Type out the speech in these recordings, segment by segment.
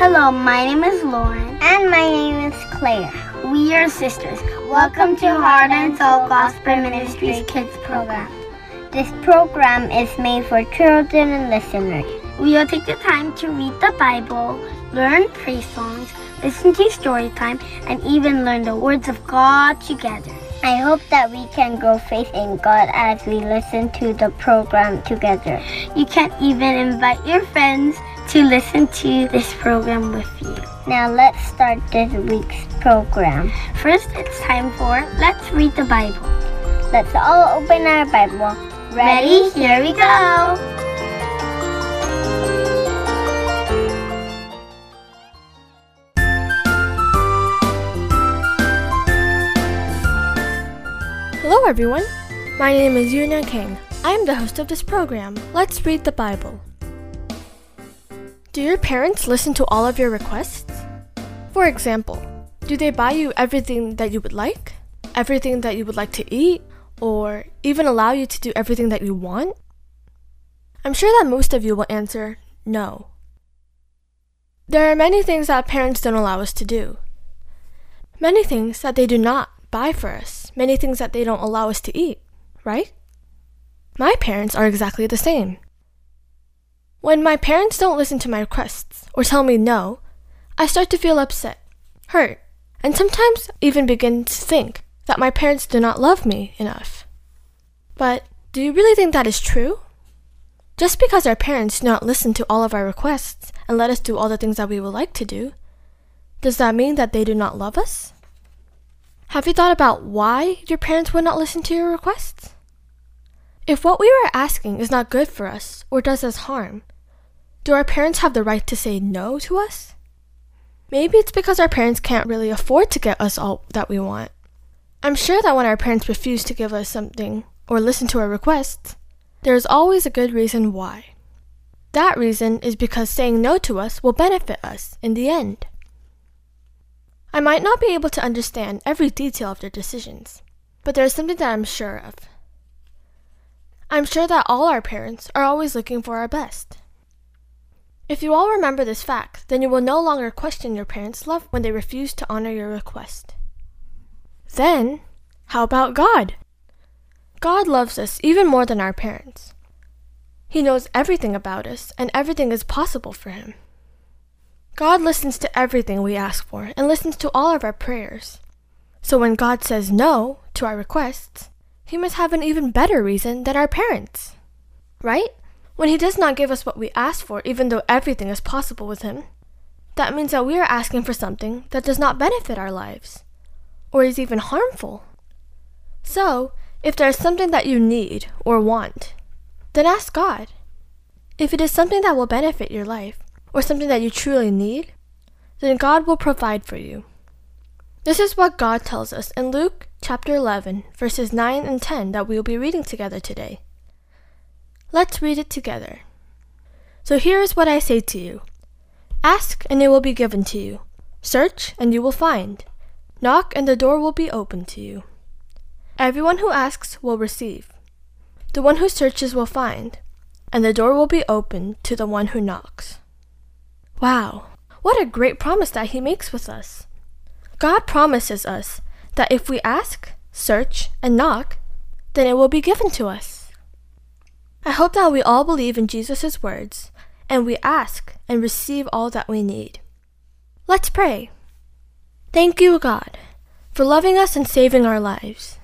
Hello, my name is Lauren. And my name is Claire. We are sisters. Welcome to Heart and Soul Gospel Ministries Kids Program. This program is made for children and listeners. We will take the time to read the Bible, learn praise songs, listen to story time, and even learn the words of God together. I hope that we can grow faith in God as we listen to the program together. You can even invite your friends to listen to this program with you. Now let's start this week's program. First, it's time for Let's Read the Bible. Let's all open our Bible. Ready? Here we go! Hello everyone, my name is Yuna Kang. I am the host of this program, Let's Read the Bible. Do your parents listen to all of your requests? For example, do they buy you everything that you would like? Everything that you would like to eat? Or even allow you to do everything that you want? I'm sure that most of you will answer, no. There are many things that parents don't allow us to do. Many things that they do not buy for us, many things that they don't allow us to eat, right? My parents are exactly the same. When my parents don't listen to my requests or tell me no, I start to feel upset, hurt, and sometimes even begin to think that my parents do not love me enough. But do you really think that is true? Just because our parents do not listen to all of our requests and let us do all the things that we would like to do, does that mean that they do not love us? Have you thought about why your parents would not listen to your requests? If what we were asking is not good for us or does us harm, do our parents have the right to say no to us? Maybe it's because our parents can't really afford to get us all that we want. I'm sure that when our parents refuse to give us something or listen to our requests, there is always a good reason why. That reason is because saying no to us will benefit us in the end. I might not be able to understand every detail of their decisions, but there is something that I'm sure of. I'm sure that all our parents are always looking for our best. If you all remember this fact, then you will no longer question your parents' love when they refuse to honor your request. Then, how about God? God loves us even more than our parents. He knows everything about us, and everything is possible for Him. God listens to everything we ask for and listens to all of our prayers. So when God says no to our requests, He must have an even better reason than our parents, right? When He does not give us what we ask for, even though everything is possible with Him, that means that we are asking for something that does not benefit our lives, or is even harmful. So, if there is something that you need or want, then ask God. If it is something that will benefit your life, or something that you truly need, then God will provide for you. This is what God tells us in Luke chapter 11, verses 9 and 10 that we will be reading together today. Let's read it together. So here is what I say to you. Ask and it will be given to you. Search and you will find. Knock and the door will be opened to you. Everyone who asks will receive. The one who searches will find. And the door will be opened to the one who knocks. Wow, what a great promise that He makes with us. God promises us that if we ask, search, and knock, then it will be given to us. I hope that we all believe in Jesus' words, and we ask and receive all that we need. Let's pray. Thank you, God, for loving us and saving our lives.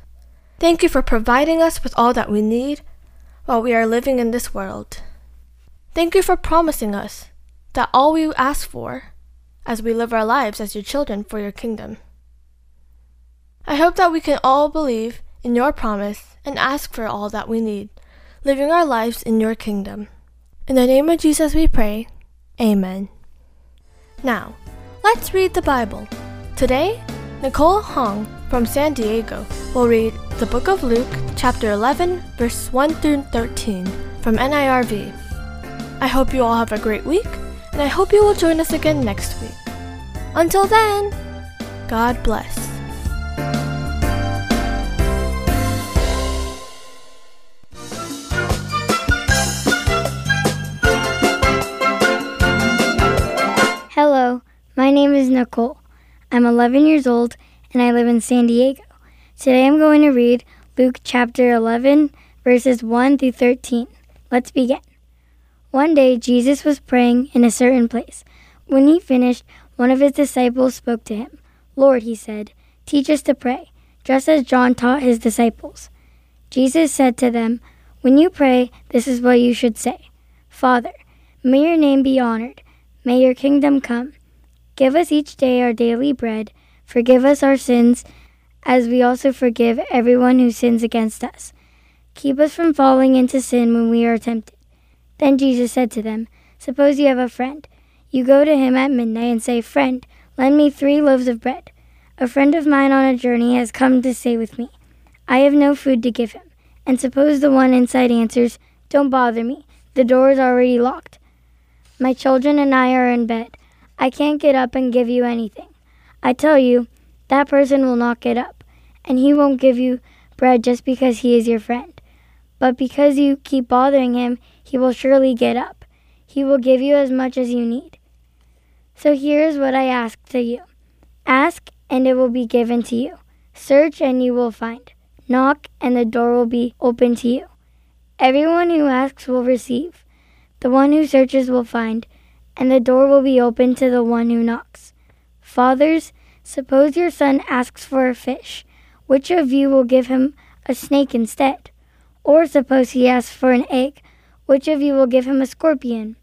Thank you for providing us with all that we need while we are living in this world. Thank you for promising us that all we ask for as we live our lives as your children for your kingdom. I hope that we can all believe in your promise and ask for all that we need, living our lives in your kingdom. In the name of Jesus we pray, amen. Now, let's read the Bible. Today, Nicole Hong from San Diego will read the book of Luke, chapter 11, verse 1 through 13 from NIRV. I hope you all have a great week. And I hope you will join us again next week. Until then, God bless. Hello, Nicole. I'm 11 years old, and I live in San Diego. Today I'm going to read Luke chapter 11, verses 1 through 13. Let's begin. One day Jesus was praying in a certain place. When he finished, one of his disciples spoke to him. "Lord," he said, "teach us to pray, just as John taught his disciples." Jesus said to them, "When you pray, this is what you should say. Father, may your name be honored. May your kingdom come. Give us each day our daily bread. Forgive us our sins, as we also forgive everyone who sins against us. Keep us from falling into sin when we are tempted." Then Jesus said to them, "Suppose you have a friend. You go to him at midnight and say, 'Friend, lend me 3 loaves of bread. A friend of mine on a journey has come to stay with me. I have no food to give him.' And suppose the one inside answers, 'Don't bother me. The door is already locked. My children and I are in bed. I can't get up and give you anything.' I tell you, that person will not get up, and he won't give you bread just because he is your friend. But because you keep bothering him, he will surely get up. He will give you as much as you need. So here is what I ask to you. Ask, and it will be given to you. Search, and you will find. Knock, and the door will be opened to you. Everyone who asks will receive. The one who searches will find, and the door will be opened to the one who knocks. Fathers, suppose your son asks for a fish. Which of you will give him a snake instead? Or suppose he asks for an egg. Which of you will give him a scorpion?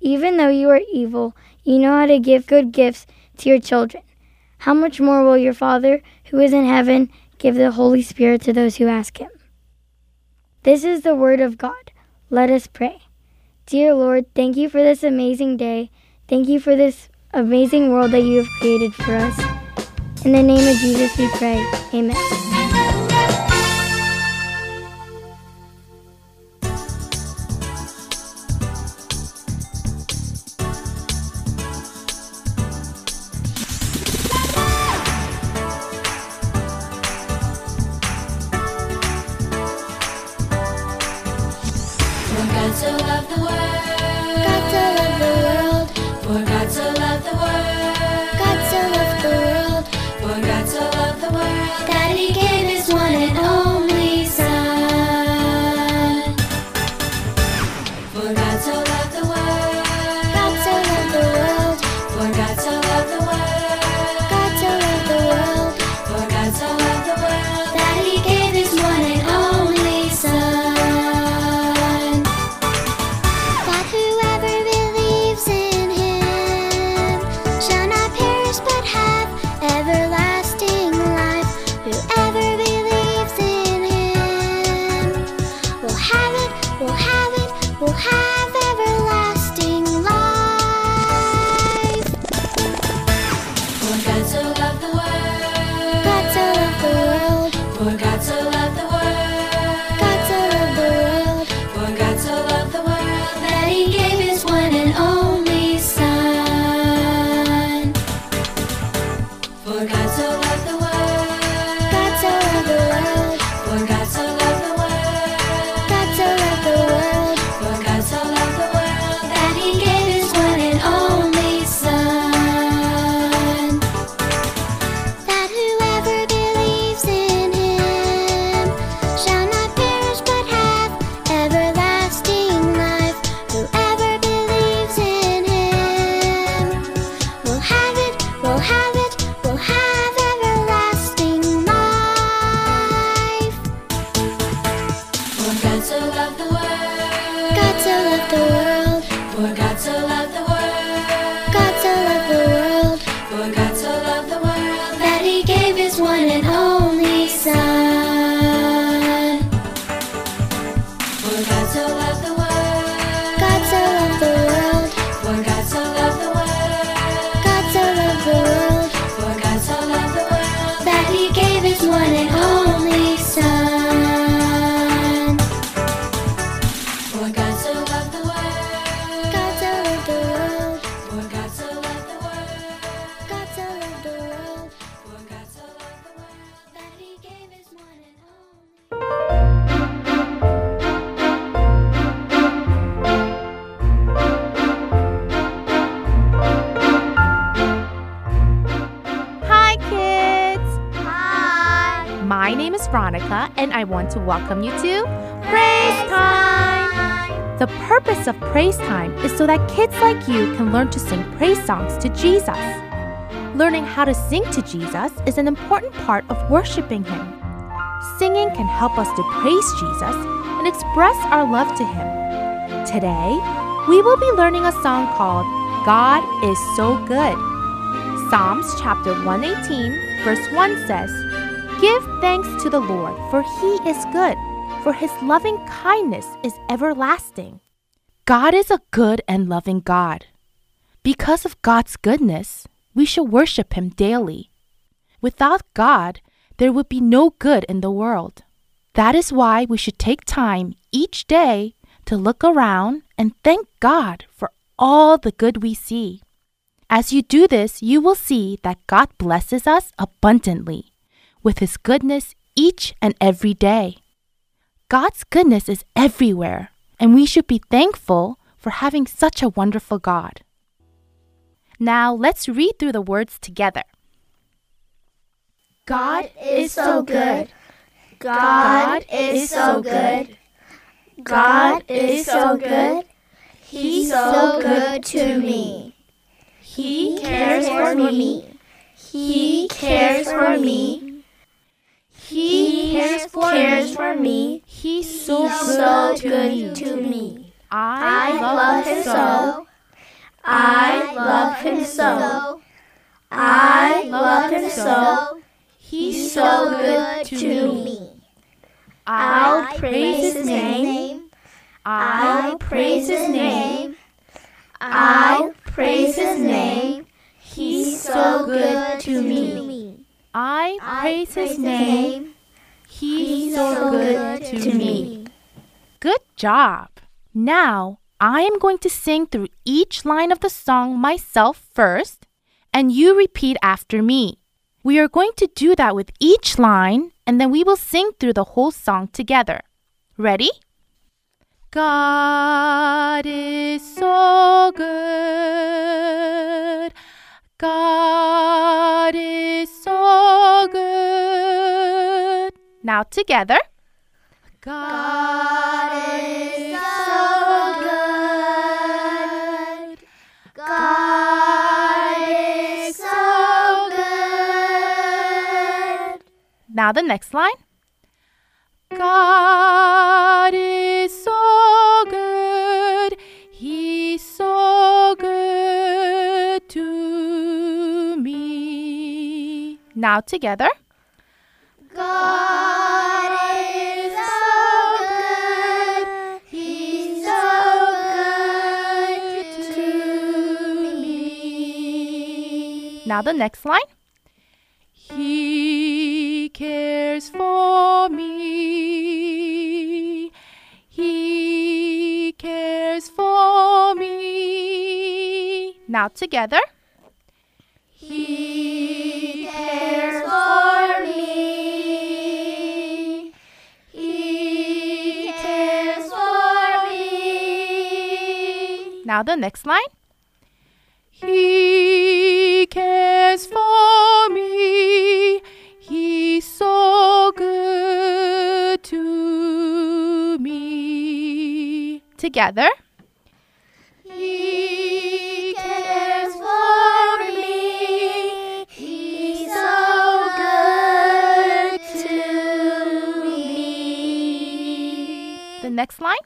Even though you are evil, you know how to give good gifts to your children. How much more will your Father, who is in heaven, give the Holy Spirit to those who ask him?" This is the word of God. Let us pray. Dear Lord, thank you for this amazing day. Thank you for this amazing world that you have created for us. In the name of Jesus we pray. Amen. God Monica, and I want to welcome you to Praise Time! The purpose of Praise Time is so that kids like you can learn to sing praise songs to Jesus. Learning how to sing to Jesus is an important part of worshiping Him. Singing can help us to praise Jesus and express our love to Him. Today, we will be learning a song called God is So Good. Psalms chapter 118, verse 1 says, "Give thanks to the Lord, for He is good, for His loving kindness is everlasting." God is a good and loving God. Because of God's goodness, we should worship Him daily. Without God, there would be no good in the world. That is why we should take time each day to look around and thank God for all the good we see. As you do this, you will see that God blesses us abundantly with His goodness each and every day. God's goodness is everywhere, and we should be thankful for having such a wonderful God. Now, let's read through the words together. God is so good. God is so good. God is so good. He's so good to me. He cares for me. He cares for me. He cares for me. He's so good to me. I love Him so. I love Him so. I love Him so. He's so good to me. I'll praise His name. I'll praise His name. I'll praise His name. He's so good to me. I praise His name. He's so good to me. Good job! Now, I am going to sing through each line of the song myself first, and you repeat after me. We are going to do that with each line, and then we will sing through the whole song together. Ready? God is so good. God is so good. Now together. God is so good. God is so good. Now the next line. God is so good, He's so good to me. Now together. God is so good, He's so good to me. Now the next line. He cares for me. He cares for me. Now together. He cares for me. He cares for me. Now the next line. He cares for me. He's so good to me. Together. He cares for me. He's so good to me. The next line.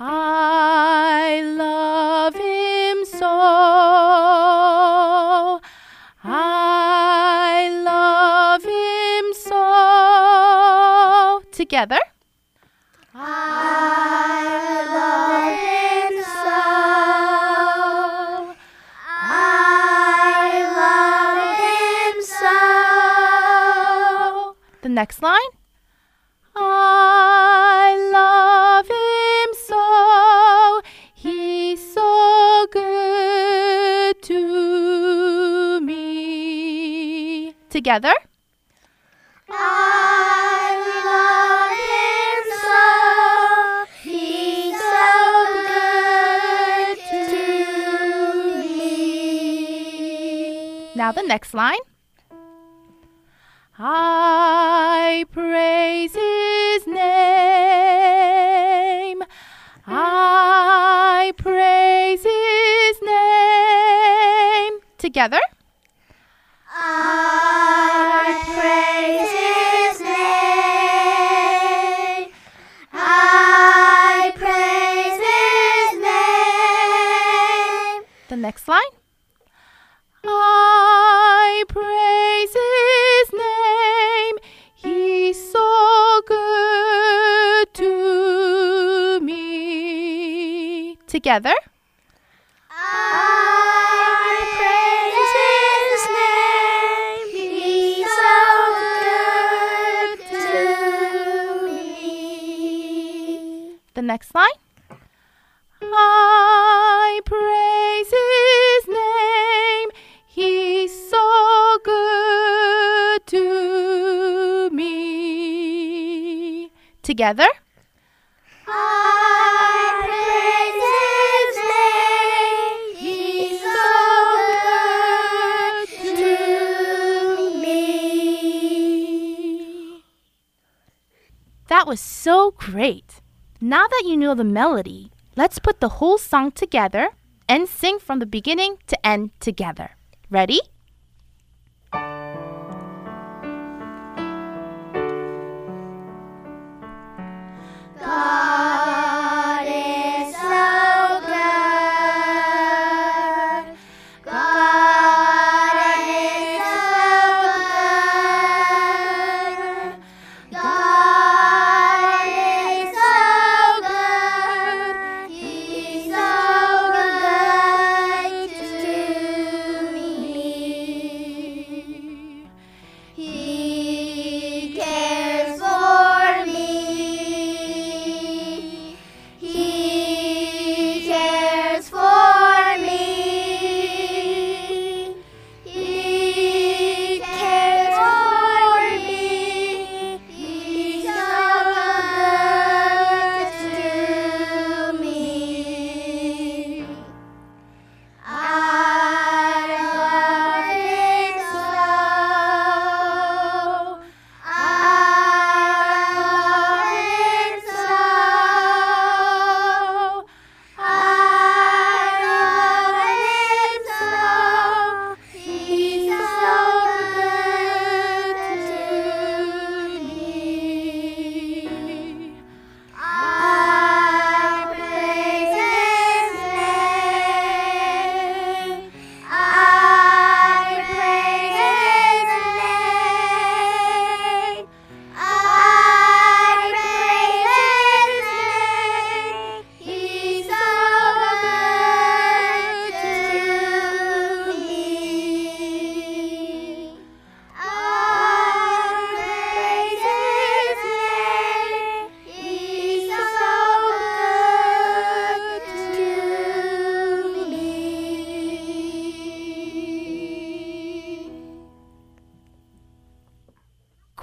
I love Him so. I love Him so. Together. I love Him so. I love Him so. The next line. I love Him so, He's so good to me. Together. I love Him so, He's so good to me. Now the next line. I I praise his name. I praise his name. Together. I praise his name. I praise his name. The next line. I praise his name. He's so good to me. Together. Next line. I praise his name. He's so good to me. Together. I praise his name. He's so good to me. That was so great. Now that you know the melody, let's put the whole song together and sing from the beginning to end together. Ready?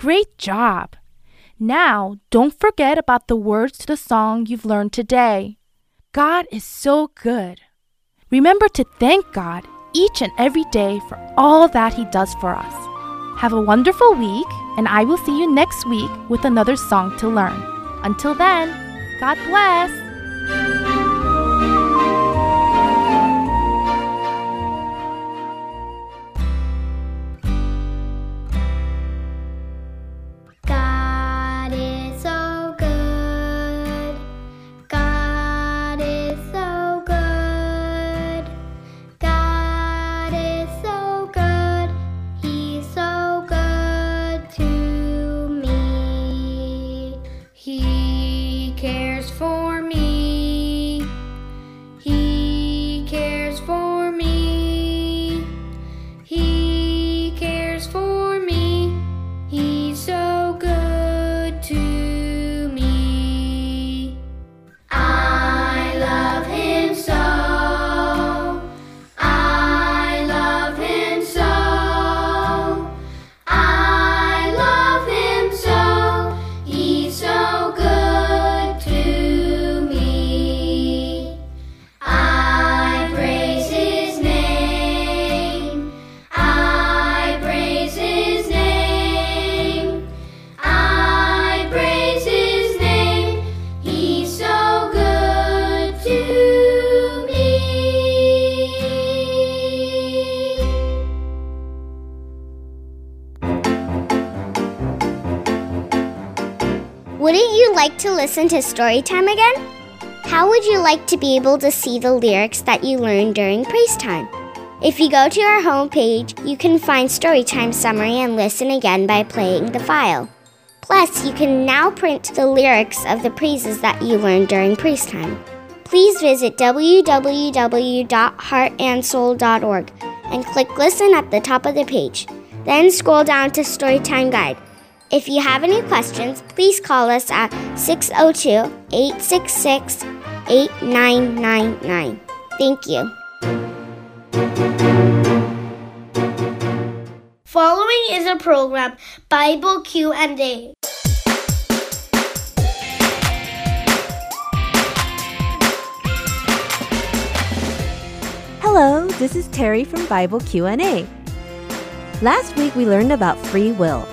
Great job! Now, don't forget about the words to the song you've learned today. God is so good. Remember to thank God each and every day for all that He does for us. Have a wonderful week, and I will see you next week with another song to learn. Until then, God bless! He cares for me. like to listen to story time again? How would you like to be able to see the lyrics that you learned during praise time? If you go to our homepage, you can find Storytime Summary and listen again by playing the file. Plus, you can now print the lyrics of the praises that you learned during praise time. Please visit www.heartandsoul.org and click Listen at the top of the page. Then scroll down to Storytime Guide. If you have any questions, please call us at 602-866-8999. Thank you. Following is a program, Bible Q&A. Hello, this is Terry from Bible Q&A. Last week we learned about free will.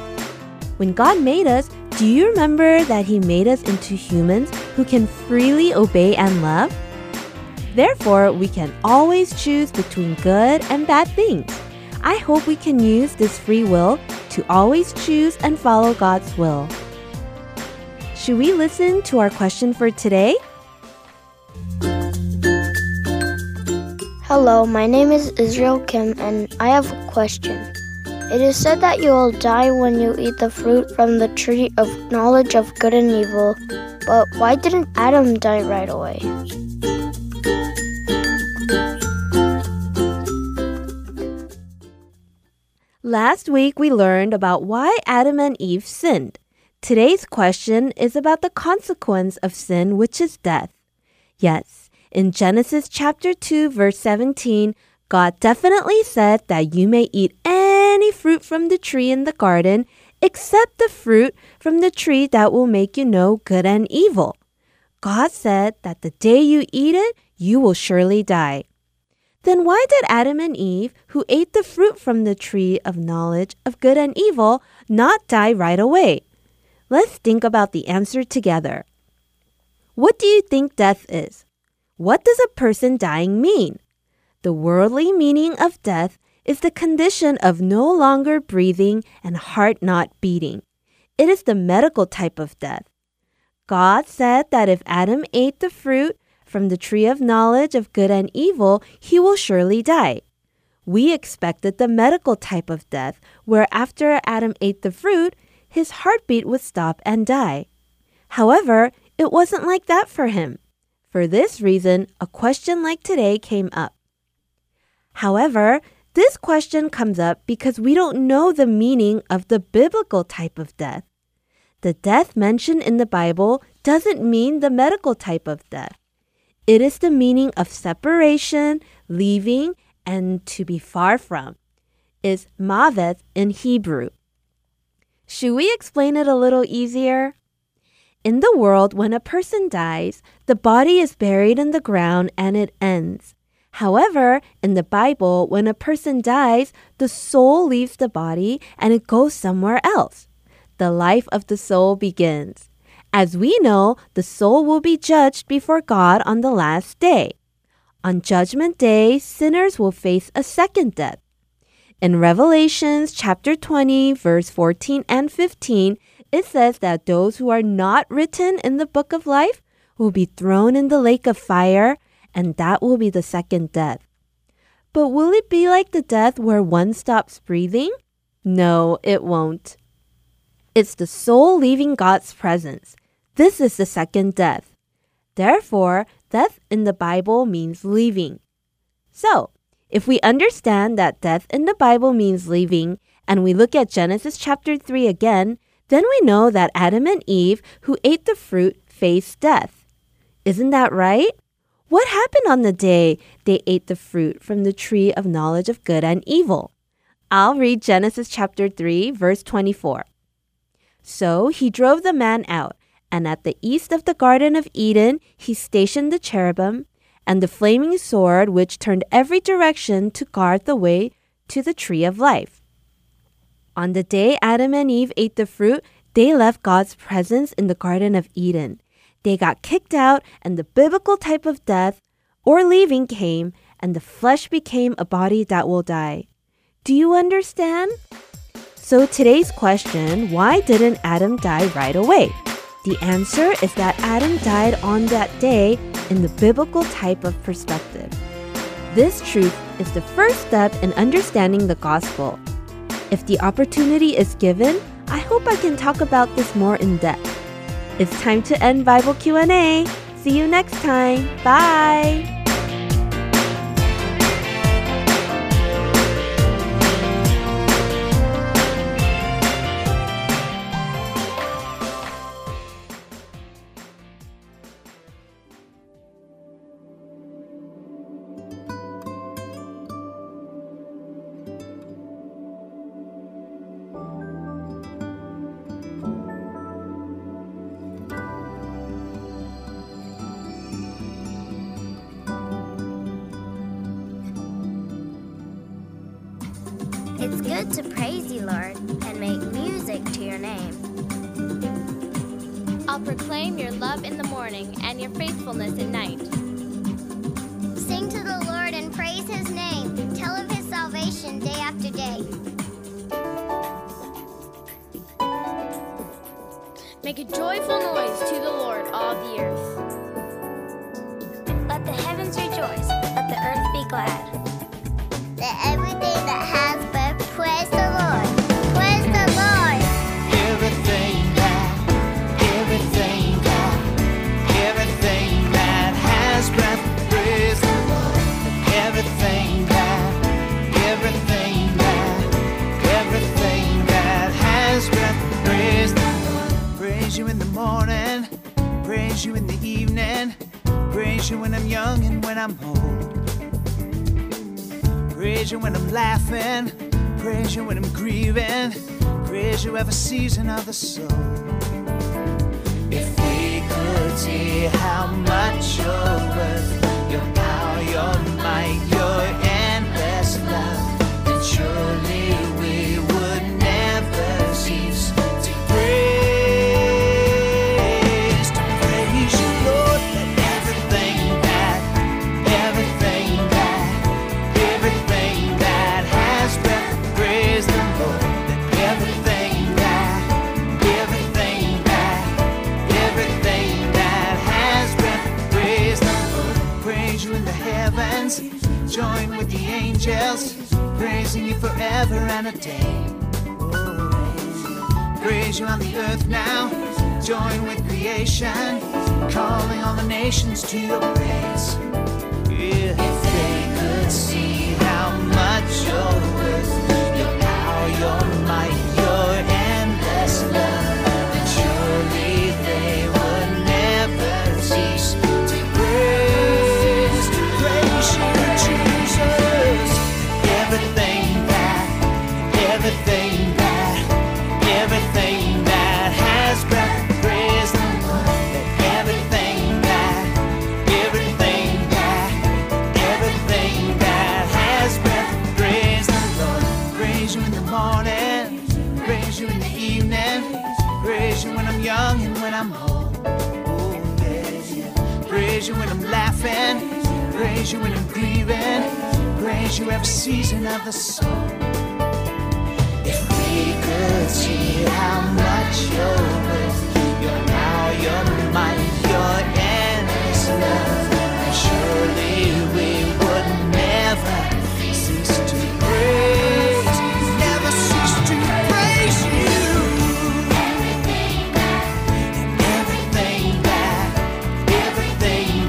When God made us, do you remember that He made us into humans who can freely obey and love? Therefore, we can always choose between good and bad things. I hope we can use this free will to always choose and follow God's will. Should we listen to our question for today? Hello, my name is Israel Kim and I have a question. It is said that you will die when you eat the fruit from the tree of knowledge of good and evil, but why didn't Adam die right away? Last week we learned about why Adam and Eve sinned. Today's question is about the consequence of sin, which is death. Yes, in Genesis chapter 2, verse 17, God definitely said that you may eat any fruit from the tree in the garden, except the fruit from the tree that will make you know good and evil. God said that the day you eat it, you will surely die. Then why did Adam and Eve, who ate the fruit from the tree of knowledge of good and evil, not die right away? Let's think about the answer together. What do you think death is? What does a person dying mean? The worldly meaning of death is the condition of no longer breathing and heart not beating. It is the medical type of death. God said that if Adam ate the fruit from the tree of knowledge of good and evil, he will surely die. We expected the medical type of death, where after Adam ate the fruit, his heartbeat would stop and die. However, it wasn't like that for him. For this reason, a question like today came up. However, this question comes up because we don't know the meaning of the biblical type of death. The death mentioned in the Bible doesn't mean the medical type of death. It is the meaning of separation, leaving, and to be far from. It's maveth in Hebrew. Should we explain it a little easier? In the world, when a person dies, the body is buried in the ground and it ends. However, in the Bible, when a person dies, the soul leaves the body and it goes somewhere else. The life of the soul begins. As we know, the soul will be judged before God on the last day. On Judgment Day, sinners will face a second death. In Revelations chapter 20, verse 14 and 15, it says that those who are not written in the book of life will be thrown in the lake of fire, and that will be the second death. But will it be like the death where one stops breathing? No, it won't. It's the soul leaving God's presence. This is the second death. Therefore, death in the Bible means leaving. So, if we understand that death in the Bible means leaving, and we look at Genesis chapter 3 again, then we know that Adam and Eve, who ate the fruit, faced death. Isn't that right? What happened on the day they ate the fruit from the tree of knowledge of good and evil? I'll read Genesis chapter 3, verse 24. So he drove the man out. And at the east of the Garden of Eden, he stationed the cherubim and the flaming sword, which turned every direction to guard the way to the tree of life. On the day Adam and Eve ate the fruit, they left God's presence in the Garden of Eden. They got kicked out, and the biblical type of death or leaving came, and the flesh became a body that will die. Do you understand? So today's question, why didn't Adam die right away? The answer is that Adam died on that day in the biblical type of perspective. This truth is the first step in understanding the gospel. If the opportunity is given, I hope I can talk about this more in depth. It's time to end Bible Q&A. See you next time. Bye! It's good to praise you, Lord, and make music to your name. I'll proclaim your love in the morning and your faithfulness at night. Sing to the Lord and praise his name. Tell of his salvation day after day. Make a joyful noise to the Lord, all the earth. Let the heavens rejoice, let the earth be glad. Let everything that has breath praise the Lord. Praise the Lord. Everything God, everything that has breath praise the Lord. Everything that has breath praise the Lord. Praise you in the morning, praise you in the evening, praise you when I'm young and when I'm old. Praise you when I'm laughing, praise you when I'm grieving, praise you every season of the soul. If we could see how much you're worth, your power, your might, your endless love, then surely we would never cease to praise. To praise you, Lord, that join with the angels, praising you forever and a day. Praise you on the earth now, join with creation, calling all the nations to your praise. Yeah. If they could see how much you're worth, your power, your might, your endless love, then surely they would never cease to praise, to praise you. Everything that has breath, praise the Lord. Everything that has breath, praise the Lord. Praise you in the morning, praise you in the evening, praise you when I'm young and when I'm old. Oh, yeah. Praise you when I'm laughing, praise you when I'm grieving, praise you every season of the soul. See how much you're worth, your power, your might, your endless love, and surely we would never cease to praise, never cease to praise you. Everything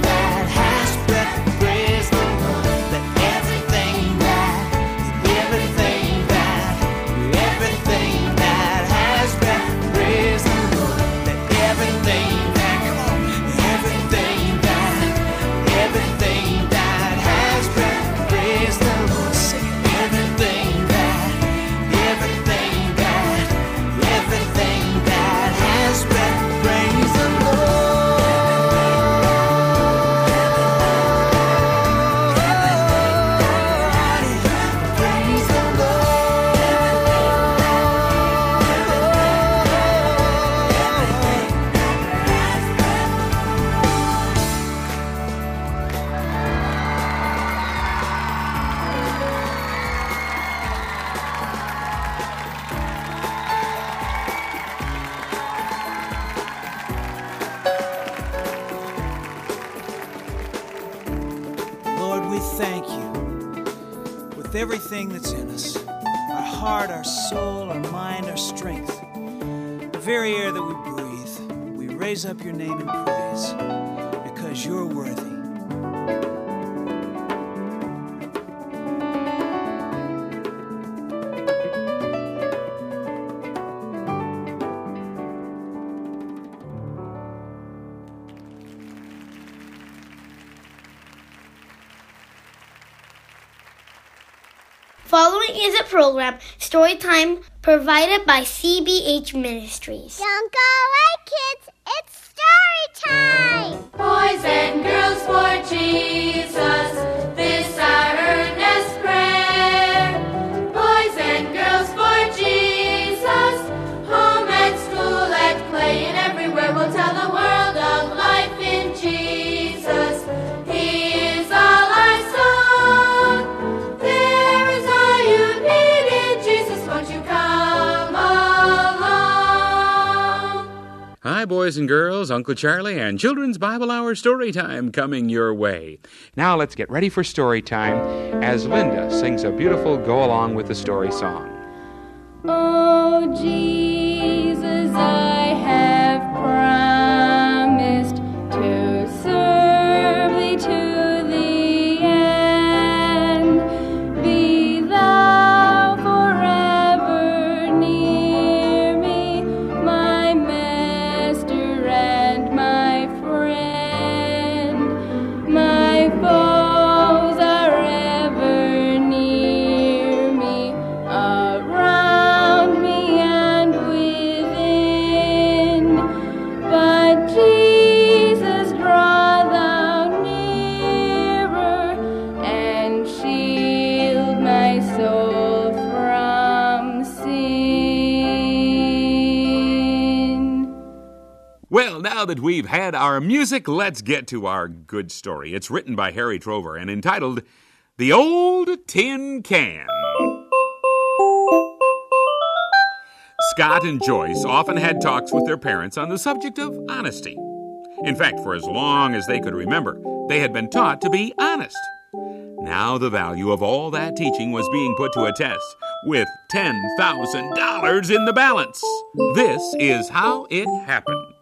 that has breath, praise the Lord. That everything that has breath, praise the Lord. That everything that Lord, we thank you with everything that's in us, our heart, our soul, our mind, our strength, the very air that we breathe. We raise up your name in praise because you're worthy. Following is a program, Storytime, provided by CBH Ministries. Don't go away, kids. It's storytime. Boys and girls for Jesus, this our earnest prayer. Boys and girls for Jesus, home and school and play and everywhere. We'll tell the world of life in Jesus. He is all our song. Hi, boys and girls, Uncle Charlie and Children's Bible Hour Storytime coming your way. Now let's get ready for Storytime as Linda sings a beautiful Go Along with the Story song. Oh, Jesus, I have promised to serve thee to the end. Be thou Now that we've had our music, let's get to our good story. It's written by Harry Trover and entitled, The Old Tin Can. Scott and Joyce often had talks with their parents on the subject of honesty. In fact, for as long as they could remember, they had been taught to be honest. Now the value of all that teaching was being put to a test, with $10,000 in the balance. This is how it happened.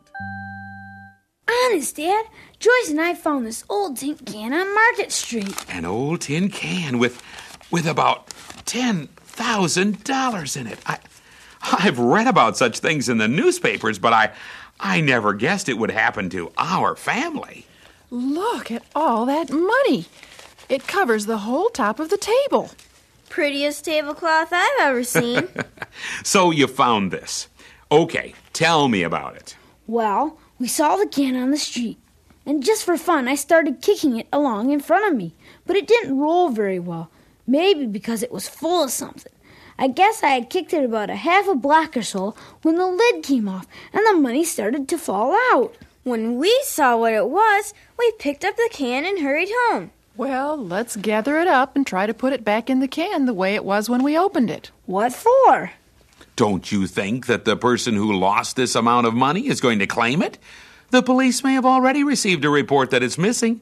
Honest, Dad, Joyce and I found this old tin can on Market Street. An old tin can with about $10,000 in it. I've read about such things in the newspapers, but I never guessed it would happen to our family. Look at all that money. It covers the whole top of the table. Prettiest tablecloth I've ever seen. So you found this. Okay, tell me about it. Well, we saw the can on the street, and just for fun, I started kicking it along in front of me, but it didn't roll very well, maybe because it was full of something. I guess I had kicked it about a half a block or so when the lid came off, and the money started to fall out. When we saw what it was, we picked up the can and hurried home. Well, let's gather it up and try to put it back in the can the way it was when we opened it. What for? Don't you think that the person who lost this amount of money is going to claim it? The police may have already received a report that it's missing.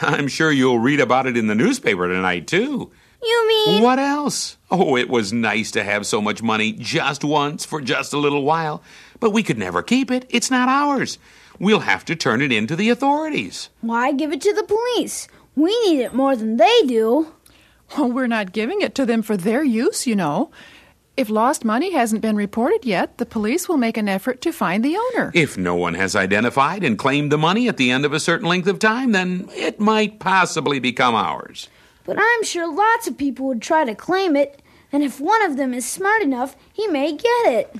I'm sure you'll read about it in the newspaper tonight, too. You mean? What else? Oh, it was nice to have so much money just once for just a little while, but we could never keep it. It's not ours. We'll have to turn it in to the authorities. Why give it to the police? We need it more than they do. Well, we're not giving it to them for their use, you know. If lost money hasn't been reported yet, the police will make an effort to find the owner. If no one has identified and claimed the money at the end of a certain length of time, then it might possibly become ours. But I'm sure lots of people would try to claim it, and if one of them is smart enough, he may get it.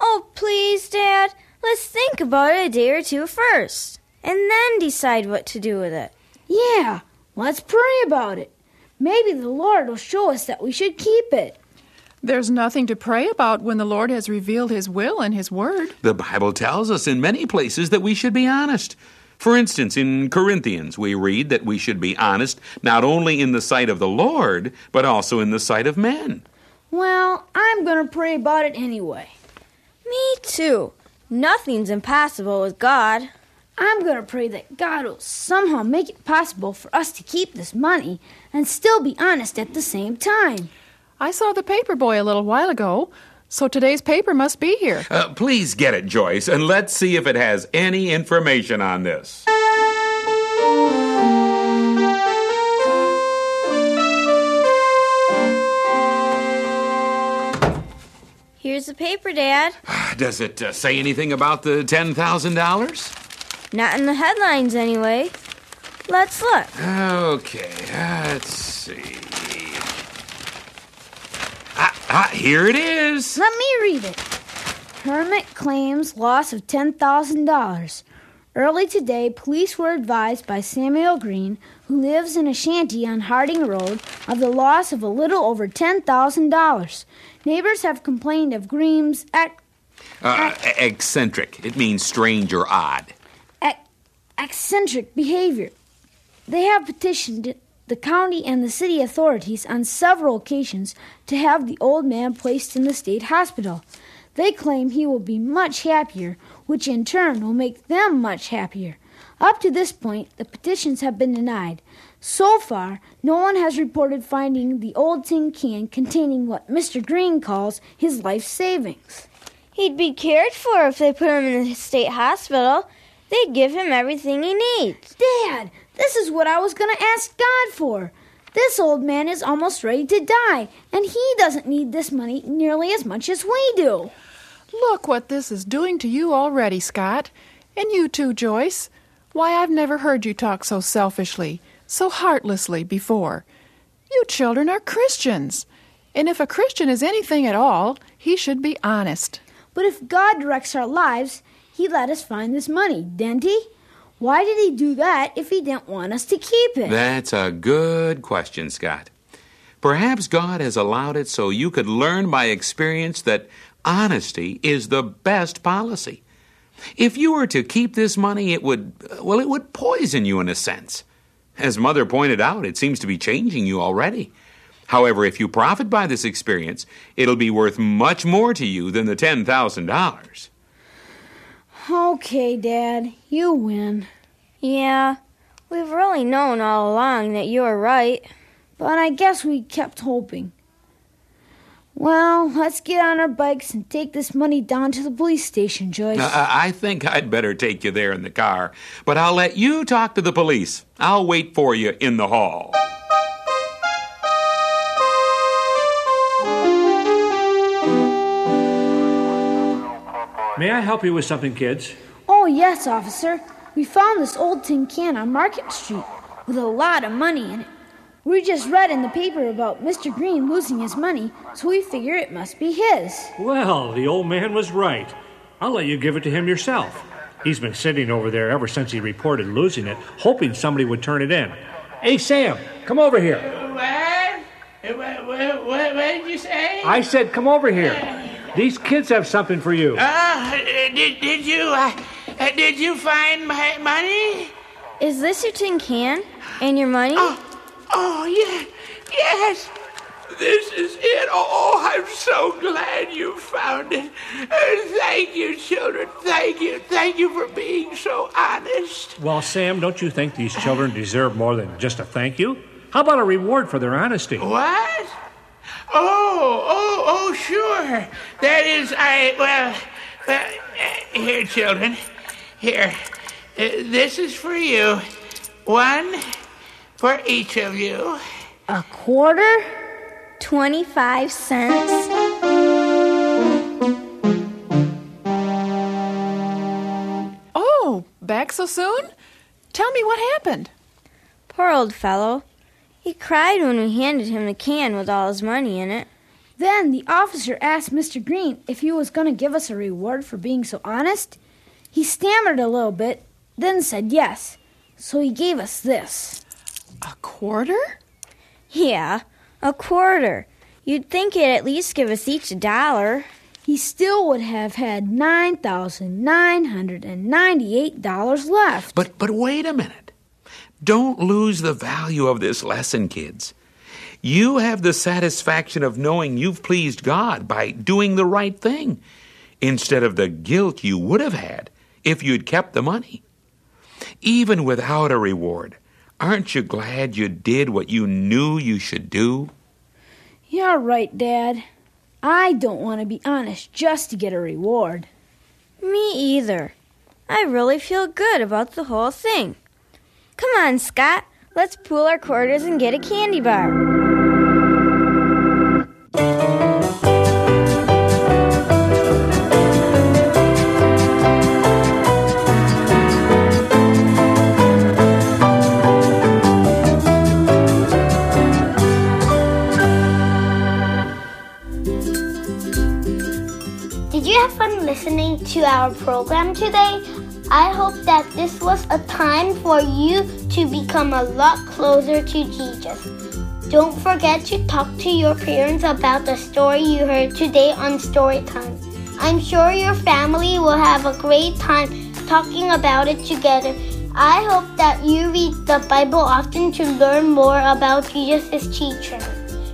Oh, please, Dad, let's think about it a day or two first, and then decide what to do with it. Yeah, let's pray about it. Maybe the Lord will show us that we should keep it. There's nothing to pray about when the Lord has revealed His will and His word. The Bible tells us in many places that we should be honest. For instance, in Corinthians, we read that we should be honest not only in the sight of the Lord, but also in the sight of men. Well, I'm going to pray about it anyway. Me too. Nothing's impossible with God. I'm going to pray that God will somehow make it possible for us to keep this money and still be honest at the same time. I saw the paper boy a little while ago, so today's paper must be here. Please get it, Joyce, and let's see if it has any information on this. Here's the paper, Dad. Does it say anything about the $10,000? Not in the headlines, anyway. Let's look. Okay, let's see. Here it is. Let me read it. Hermit claims loss of $10,000. Early today, police were advised by Samuel Green, who lives in a shanty on Harding Road, of the loss of a little over $10,000. Neighbors have complained of Green's eccentric. It means strange or odd. Eccentric behavior. They have petitioned the county and the city authorities on several occasions to have the old man placed in the state hospital. They claim he will be much happier, which in turn will make them much happier. Up to this point, the petitions have been denied. So far, no one has reported finding the old tin can containing what Mr. Green calls his life savings. He'd be cared for if they put him in the state hospital. They'd give him everything he needs. Dad, this is what I was going to ask God for. This old man is almost ready to die, and he doesn't need this money nearly as much as we do. Look what this is doing to you already, Scott. And you too, Joyce. Why, I've never heard you talk so selfishly, so heartlessly before. You children are Christians, and if a Christian is anything at all, he should be honest. But if God directs our lives, he let us find this money, didn't he? Why did he do that if he didn't want us to keep it? That's a good question, Scott. Perhaps God has allowed it so you could learn by experience that honesty is the best policy. If you were to keep this money, it would poison you in a sense. As Mother pointed out, it seems to be changing you already. However, if you profit by this experience, it'll be worth much more to you than the $10,000. Okay, Dad, you win. Yeah, we've really known all along that you were right. But I guess we kept hoping. Well, let's get on our bikes and take this money down to the police station, Joyce. I think I'd better take you there in the car, but I'll let you talk to the police. I'll wait for you in the hall. May I help you with something, kids? Oh, yes, officer. We found this old tin can on Market Street with a lot of money in it. We just read in the paper about Mr. Green losing his money, so we figure it must be his. Well, the old man was right. I'll let you give it to him yourself. He's been sitting over there ever since he reported losing it, hoping somebody would turn it in. Hey, Sam, come over here. What did you say? I said come over here. These kids have something for you. Did you find my money? Is this your tin can and your money? Oh, yeah, yes. This is it. Oh, I'm so glad you found it. Thank you, children. Thank you. Thank you for being so honest. Well, Sam, don't you think these children deserve more than just a thank you? How about a reward for their honesty? What? Oh, sure. That is, here, children. Here. This is for you. One for each of you. A quarter? 25 cents. Oh, back so soon? Tell me what happened. Poor old fellow. He cried when we handed him the can with all his money in it. Then the officer asked Mr. Green if he was going to give us a reward for being so honest. He stammered a little bit, then said yes. So he gave us this. A quarter? Yeah, a quarter. You'd think he'd at least give us each $1. He still would have had $9,998 left. But wait a minute. Don't lose the value of this lesson, kids. You have the satisfaction of knowing you've pleased God by doing the right thing, instead of the guilt you would have had if you'd kept the money. even without a reward. Aren't you glad you did what you knew you should do? You're right, Dad. I don't want to be honest just to get a reward. Me either. I really feel good about the whole thing. Come on, Scott. Let's pool our quarters and get a candy bar. Listening to our program today, I hope that this was a time for you to become a lot closer to Jesus. Don't forget to talk to your parents about the story you heard today on Storytime. I'm sure your family will have a great time talking about it together. I hope that you read the Bible often to learn more about Jesus' teaching.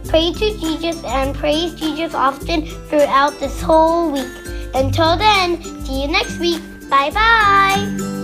Pray to Jesus and praise Jesus often throughout this whole week. Until then, see you next week. Bye-bye.